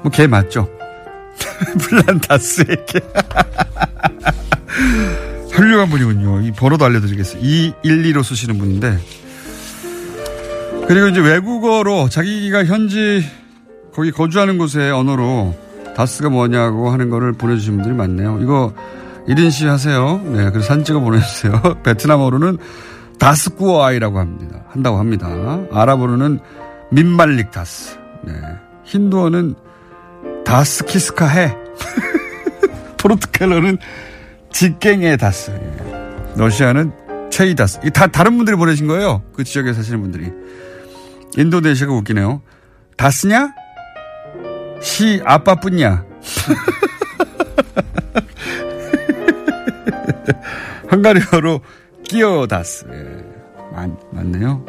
뭐, 개 맞죠? 플란 다스의 개. 훌륭한 분이군요. 이 번호도 알려드리겠어요. 212로 쓰시는 분인데. 그리고 이제 외국어로 자기가 현지, 거기 거주하는 곳의 언어로 다스가 뭐냐고 하는 거를 보내주신 분들이 많네요. 이거 1인시 하세요. 네, 그래서 사진 찍어 보내주세요. 베트남어로는 다스꾸어아이라고 합니다. 한다고 합니다. 아랍어로는 민말릭 다스. 네. 힌두어는 다스키스카해. 포르투갈어는 직갱의 다스. 러시아는 체이다스. 이 다 다른 분들이 보내신 거예요. 그 지역에 사시는 분들이. 인도네시아가 웃기네요. 다스냐? 시 아빠뿐이야. 헝가리어로 끼어다스. 예. 맞네요.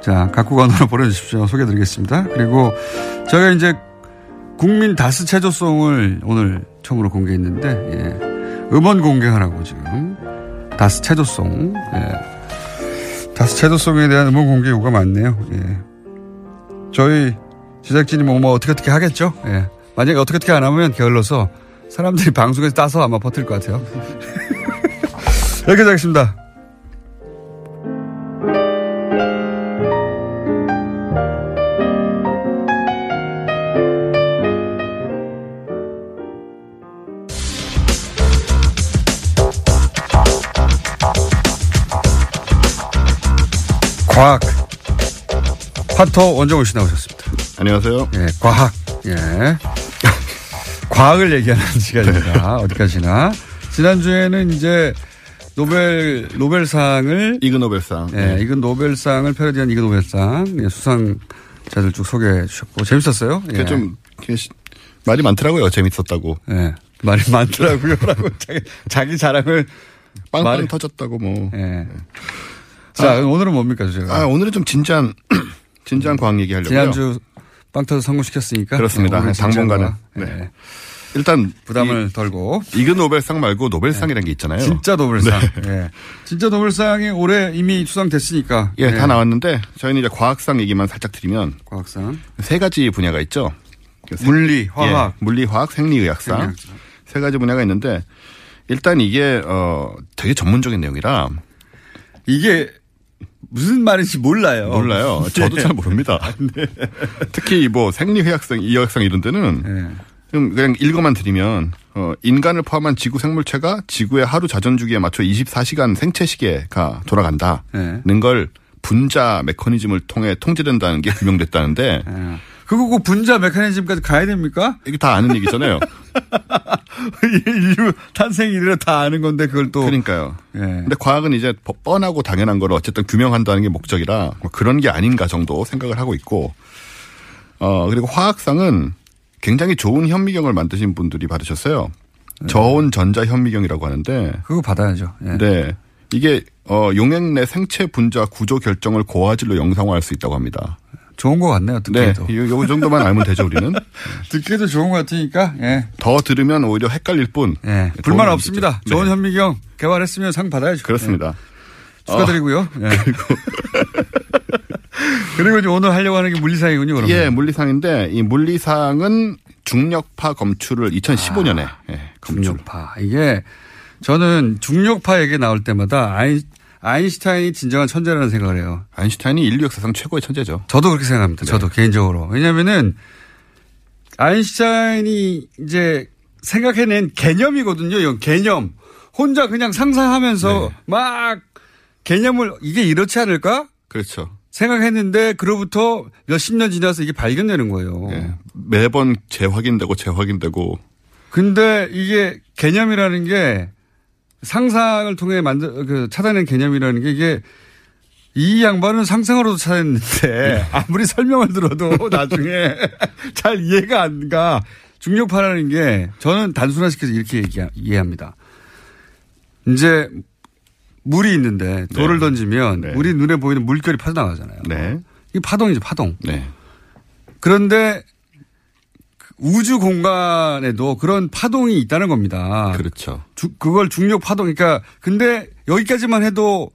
자, 각국 언어로 보내주십시오. 소개해드리겠습니다. 그리고 저희가 이제 국민 다스 체조송을 오늘 처음으로 공개했는데, 예, 음원 공개하라고 지금 다스 체조송, 예, 다스 체조송에 대한 음원 공개 요구가 많네요. 예. 저희 제작진이 뭐 어떻게 하겠죠. 예. 만약에 어떻게 안 하면 게을러서 사람들이 방송에서 따서 아마 버틸 것 같아요. 여기까지 하겠습니다. 과학 파토 원정우 씨 나오셨습니다. 안녕하세요. 예, 과학. 예. 과학을 얘기하는 시간입니다. 어디까지나. 지난주에는 이제 노벨상을, 이그노벨상, 예, 이그노벨상을 패러디한 이그노벨상, 예, 수상자들 쭉 소개해 주셨고 재밌었어요. 예. 좀 말이 많더라고요. 재밌었다고. 예, 말이 많더라고요라고 자기 자랑을 빵빵 터졌다고 뭐. 예. 자, 오늘은 뭡니까 제가? 오늘은 좀 진지한 과학 얘기하려고요. 지난주 빵 터져 성공시켰으니까. 그렇습니다. 당분간은. 네. 네. 일단 부담을 덜고. 이그노벨상 말고 노벨상이라는, 네, 게 있잖아요. 진짜 노벨상. 네. 네. 진짜 노벨상이 올해 이미 수상됐으니까. 예, 네. 다 나왔는데 저희는 이제 과학상 얘기만 살짝 드리면. 과학상. 세 가지 분야가 있죠. 물리, 화학. 예, 물리, 화학, 생리의학상. 생리학상. 세 가지 분야가 있는데 일단 이게 되게 전문적인 내용이라 이게 무슨 말인지 몰라요. 저도 네. 잘 모릅니다. 네. 특히 뭐 생리의학상, 이화학상 이런 데는, 네, 그냥 읽어만 드리면 인간을 포함한 지구 생물체가 지구의 하루 자전 주기에 맞춰 24시간 생체 시계가 돌아간다는, 네, 걸 분자 메커니즘을 통해 통제된다는 게 규명됐다는데, 네, 그거고 분자 메커니즘까지 가야 됩니까? 이게 다 아는 얘기잖아요. 인류 탄생 이래로 다 아는 건데 그걸 또. 그러니까요. 예. 근데 과학은 이제 뻔하고 당연한 걸 어쨌든 규명한다는 게 목적이라 뭐 그런 게 아닌가 정도 생각을 하고 있고. 그리고 화학상은 굉장히 좋은 현미경을 만드신 분들이 받으셨어요. 예. 저온 전자 현미경이라고 하는데. 그거 받아야죠. 예. 네. 이게 용액 내 생체 분자 구조 결정을 고화질로 영상화할 수 있다고 합니다. 좋은 것 같네요. 듣기도. 네. 요 정도만 알면 되죠 우리는. 듣기도 좋은 것 같으니까. 예. 더 들으면 오히려 헷갈릴 뿐. 예. 불만 없습니다. 네. 좋은 현미경 개발했으면 상 받아야죠. 그렇습니다. 예. 축하드리고요. 예. 그리고 이제 오늘 하려고 하는 게 물리상이군요. 그러면. 예. 물리상인데 이 물리상은 중력파 검출을 2015년에 예, 중력파. 이게 저는 중력파 얘기 나올 때마다 아인슈타인이 진정한 천재라는 생각을 해요. 아인슈타인이 인류 역사상 최고의 천재죠. 저도 그렇게 생각합니다. 네. 저도 개인적으로. 왜냐면은 아인슈타인이 이제 생각해낸 개념이거든요. 이건 개념. 혼자 그냥 상상하면서 네. 막 개념을 이게 이렇지 않을까? 그렇죠. 생각했는데 그로부터 몇십 년 지나서 이게 발견되는 거예요. 네. 매번 재확인되고. 근데 이게 개념이라는 게 상상을 통해 찾아낸 개념이라는 게 이게 이 양반은 상상으로도 찾아냈는데 아무리 설명을 들어도 나중에 잘 이해가 안 가. 중력파라는 게 저는 단순화시켜서 이렇게 이해합니다. 이제 물이 있는데 돌을 네. 던지면 네. 우리 눈에 보이는 물결이 빠져나가잖아요. 네. 이게 파동이죠, 파동. 네. 그런데 우주 공간에도 그런 파동이 있다는 겁니다. 그렇죠. 그걸 중력 파동, 그러니까 근데 여기까지만 해도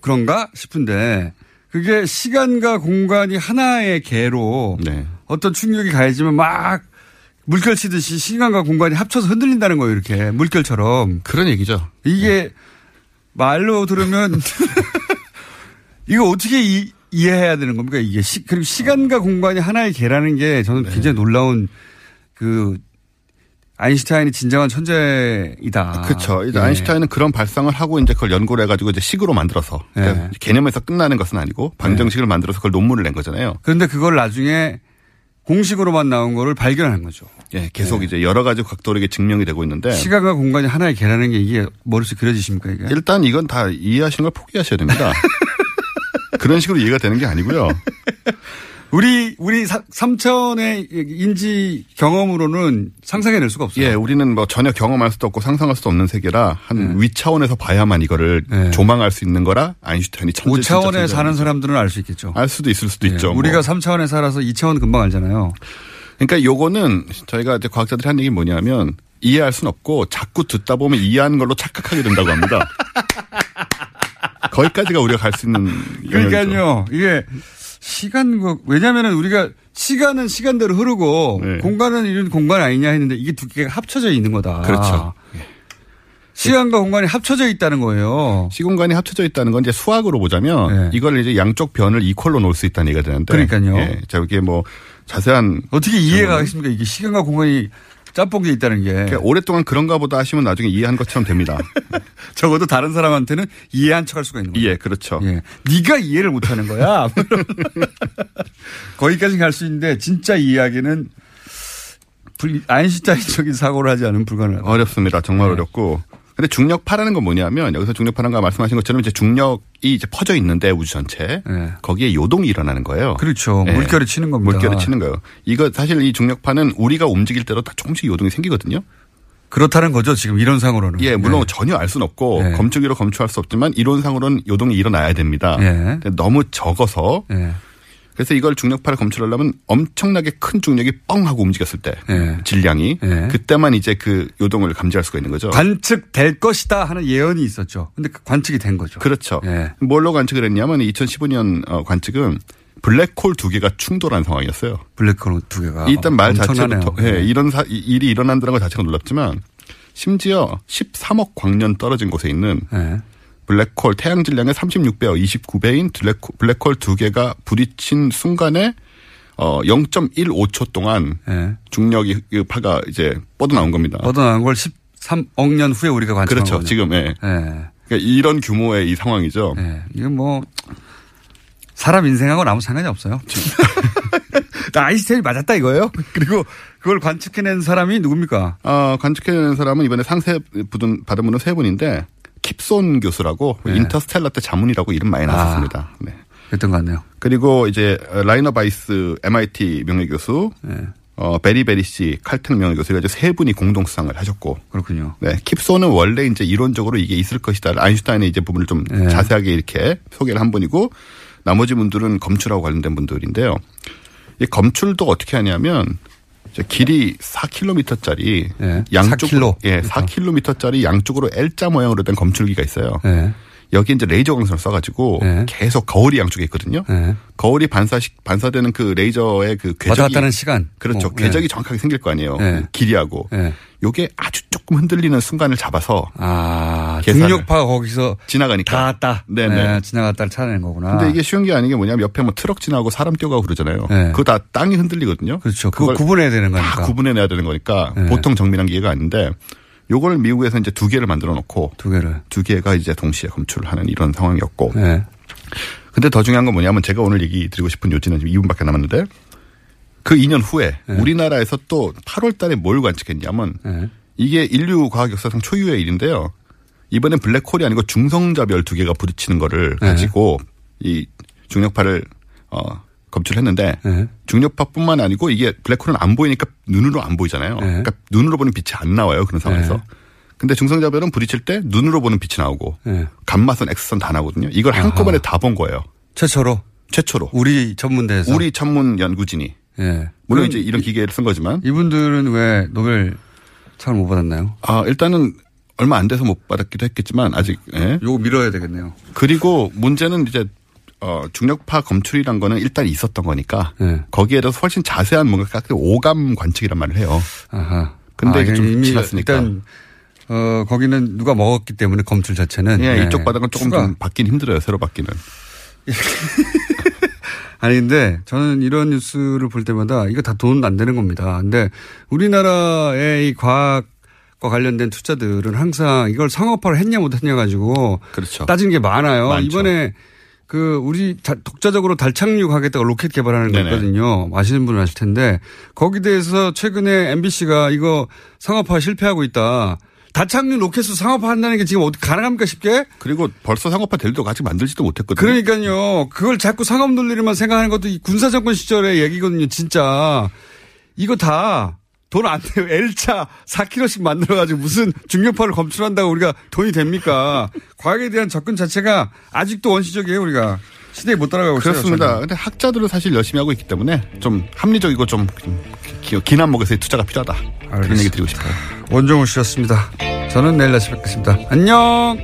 그런가 싶은데 그게 시간과 공간이 하나의 개로 네. 어떤 충격이 가해지면 막 물결치듯이 시간과 공간이 합쳐서 흔들린다는 거예요. 이렇게 물결처럼. 그런 얘기죠. 이게 네. 말로 들으면 이거 어떻게 이해해야 되는 겁니까? 이게 그리고 시간과 공간이 하나의 개라는 게 저는 네. 굉장히 놀라운 그 아인슈타인이 진정한 천재이다. 그렇죠. 이제 네. 아인슈타인은 그런 발상을 하고 이제 그걸 연구를 해가지고 이제 식으로 만들어서 그러니까 네. 개념에서 끝나는 것은 아니고 방정식을 네. 만들어서 그걸 논문을 낸 거잖아요. 그런데 그걸 나중에 공식으로만 나온 거를 발견한 거죠. 예, 계속 네. 이제 여러 가지 각도로 이게 증명이 되고 있는데 시간과 공간이 하나의 개라는 게 이게 머릿속에 그려지십니까? 이게? 일단 이건 다 이해하시는 걸 포기하셔야 됩니다. 그런 식으로 이해가 되는 게 아니고요. 우리 삼천의 인지 경험으로는 상상해낼 수가 없어요. 예, 우리는 뭐 전혀 경험할 수도 없고 상상할 수도 없는 세계라 한 네. 위차원에서 봐야만 이거를 네. 조망할 수 있는 거라 아인슈타인이 천재. 5차원에 사는 사람들은 알 수 있겠죠. 알 수도 있을 수도 네. 있죠. 우리가 3차원에 살아서 2차원 금방 알잖아요. 그러니까 요거는 저희가 이제 과학자들이 한 얘기 뭐냐면 이해할 수는 없고 자꾸 듣다 보면 이해하는 걸로 착각하게 된다고 합니다. 거기까지가 우리가 갈 수 있는 그러니까요. 영역이죠. 이게 시간과 왜냐하면 우리가 시간은 시간대로 흐르고 네. 공간은 이런 공간 아니냐 했는데 이게 두 개가 합쳐져 있는 거다. 그렇죠. 시간과 공간이 합쳐져 있다는 거예요. 시공간이 합쳐져 있다는 건 이제 수학으로 보자면 네. 이걸 이제 양쪽 변을 이퀄로 놓을 수 있다는 얘기가 되는데. 그러니까요. 예. 자, 이게 뭐 자세한 어떻게 이해가 가겠습니까? 이게 시간과 공간이 짬뽕이 있다는 게. 그러니까 오랫동안 그런가 보다 하시면 나중에 이해한 것처럼 됩니다. 적어도 다른 사람한테는 이해한 척할 수가 있는 거예요. 예, 그렇죠. 예. 네가 이해를 못하는 거야. 거기까지 갈 수 있는데 진짜 이해하기는 아인슈타인적인 사고를 하지 않으면 불가능해요. 어렵습니다. 정말 네. 어렵고. 근데 중력파라는 건 뭐냐면 여기서 중력파라는 거 말씀하신 것처럼 이제 중력이 이제 퍼져 있는데 우주 전체 네. 거기에 요동이 일어나는 거예요. 그렇죠. 네. 물결이 치는 겁니다. 물결이 치는 거예요. 이거 사실 이 중력파는 우리가 움직일 때로 다 조금씩 요동이 생기거든요. 그렇다는 거죠. 지금 이론상으로는. 예, 물론 네. 전혀 알 수는 없고 네. 검증기로 검출할 수 없지만 이론상으로는 요동이 일어나야 됩니다. 네. 너무 적어서 네. 그래서 이걸 중력파를 검출하려면 엄청나게 큰 중력이 뻥 하고 움직였을 때 예. 질량이 예. 그때만 이제 그 요동을 감지할 수가 있는 거죠. 관측될 것이다 하는 예언이 있었죠. 근데 관측이 된 거죠. 그렇죠. 예. 뭘로 관측을 했냐면 2015년 관측은 블랙홀 두 개가 충돌한 상황이었어요. 블랙홀 두 개가. 일단 말 자체부터 예, 이런 일이 일어난다는 것 자체가 놀랍지만 심지어 13억 광년 떨어진 곳에 있는 예. 블랙홀 태양 질량의 36배와 29배인 블랙홀 두 개가 부딪힌 순간에 0.15초 동안 네. 중력이 파가 이제 뻗어나온 겁니다. 뻗어나온 걸 13억 년 후에 우리가 관측한 거죠. 그렇죠. 지금 예. 네. 그러니까 이런 규모의 이 상황이죠. 네. 이건 뭐 사람 인생하고는 아무 상관이 없어요. 나 아인슈타인 맞았다 이거예요? 그리고 그걸 관측해낸 사람이 누굽니까? 관측해낸 사람은 이번에 상세 받은 분은 세 분인데 킵손 교수라고 네. 인터스텔라 때 자문이라고 이름 많이 나왔습니다. 네. 그랬던 것 같네요. 그리고 이제 라이너 바이스 MIT 명예교수, 네. 베리 베리시 칼텍 명예교수 이제 세 분이 공동 수상을 하셨고 그렇군요. 네, 킵손은 원래 이제 이론적으로 이게 있을 것이다. 아인슈타인의 이제 부분을 좀 네. 자세하게 이렇게 소개를 한 분이고 나머지 분들은 검출하고 관련된 분들인데요. 이 검출도 어떻게 하냐면 길이 4km짜리 네. 양쪽 4km. 예, 4km짜리 양쪽으로 L자 모양으로 된 검출기가 있어요. 네. 여기 이제 레이저 광선을 써가지고 네. 계속 거울이 양쪽에 있거든요. 네. 거울이 반사되는 그 레이저의 그 궤적이 왔다 갔다 하는 시간 그렇죠. 네. 궤적이 정확하게 생길 거 아니에요. 네. 길이하고 네. 이게 아주 조금 흔들리는 순간을 잡아서 중력파가 거기서 지나가니까 닿았다. 네네 네. 지나갔다를 찾아낸 거구나. 근데 이게 쉬운 게 아닌 게 뭐냐면 옆에 뭐 트럭 지나고 사람 뛰어가고 그러잖아요. 네. 그거 다 땅이 흔들리거든요. 그렇죠. 그거 구분해야 되는 거니까. 다 구분해내야 되는 거니까 네. 보통 정밀한 기계가 아닌데. 요거를 미국에서 이제 두 개를 만들어 놓고 두 개가 이제 동시에 검출을 하는 이런 상황이었고. 네. 근데 더 중요한 건 뭐냐면 제가 오늘 얘기 드리고 싶은 요지는 지금 2분밖에 남았는데 그 2년 후에 네. 우리나라에서 또 8월 달에 뭘 관측했냐면 네. 이게 인류 과학 역사상 초유의 일인데요. 이번엔 블랙홀이 아니고 중성자별 두 개가 부딪히는 거를 가지고 네. 이 중력파를 검출했는데 네. 중력파뿐만 아니고 이게 블랙홀은 안 보이니까 눈으로 안 보이잖아요. 네. 그러니까 눈으로 보는 빛이 안 나와요. 그런 상황에서. 네. 근데 중성자별은 부딪힐 때 눈으로 보는 빛이 나오고 네. 감마선, 엑스선 다 나오거든요. 이걸 한꺼번에 다 본 거예요. 최초로. 우리 전문대에서. 우리 천문 연구진이. 네. 물론 이제 이런 기계를 쓴 거지만. 이분들은 왜 노벨상을 못 받았나요? 일단은 얼마 안 돼서 못 받았기도 했겠지만 아직. 예. 요거 밀어야 되겠네요. 그리고 문제는 이제. 중력파 검출이란 거는 일단 있었던 거니까 네. 거기에 대해서 훨씬 자세한 뭔가 오감 관측이란 말을 해요. 아하. 근데 이게 좀 이미 지났으니까. 일단 거기는 누가 먹었기 때문에 검출 자체는. 예, 네. 이쪽 바닥은 조금 좀 받긴 힘들어요. 새로 받기는. 아니 근데 저는 이런 뉴스를 볼 때마다 이거 다 돈 안 되는 겁니다. 근데 우리나라의 이 과학과 관련된 투자들은 항상 이걸 상업화를 했냐 못했냐 가지고 그렇죠. 따지는 게 많아요. 많죠. 이번에. 우리 독자적으로 달 착륙하겠다고 로켓 개발하는 네네. 거거든요. 아시는 분은 아실 텐데 거기 대해서 최근에 MBC가 이거 상업화 실패하고 있다. 달 착륙 로켓으로 상업화한다는 게 지금 어디 가능합니까 쉽게? 그리고 벌써 상업화 될도 아직 만들지도 못했거든요. 그러니까요. 그걸 자꾸 상업 논리로만 생각하는 것도 이 군사정권 시절의 얘기거든요. 진짜 이거 다. 돈 안 돼요. L차 4km씩 만들어가지고 무슨 중력파를 검출한다고 우리가 돈이 됩니까? 과학에 대한 접근 자체가 아직도 원시적이에요. 우리가 시대에 못 따라가고 있어요. 그렇습니다. 저는. 근데 학자들은 사실 열심히 하고 있기 때문에 좀 합리적이고 좀 긴 안목에서의 투자가 필요하다. 알겠습니다. 그런 얘기 드리고 싶어요. 원종우 씨였습니다. 저는 내일 다시 뵙겠습니다. 안녕.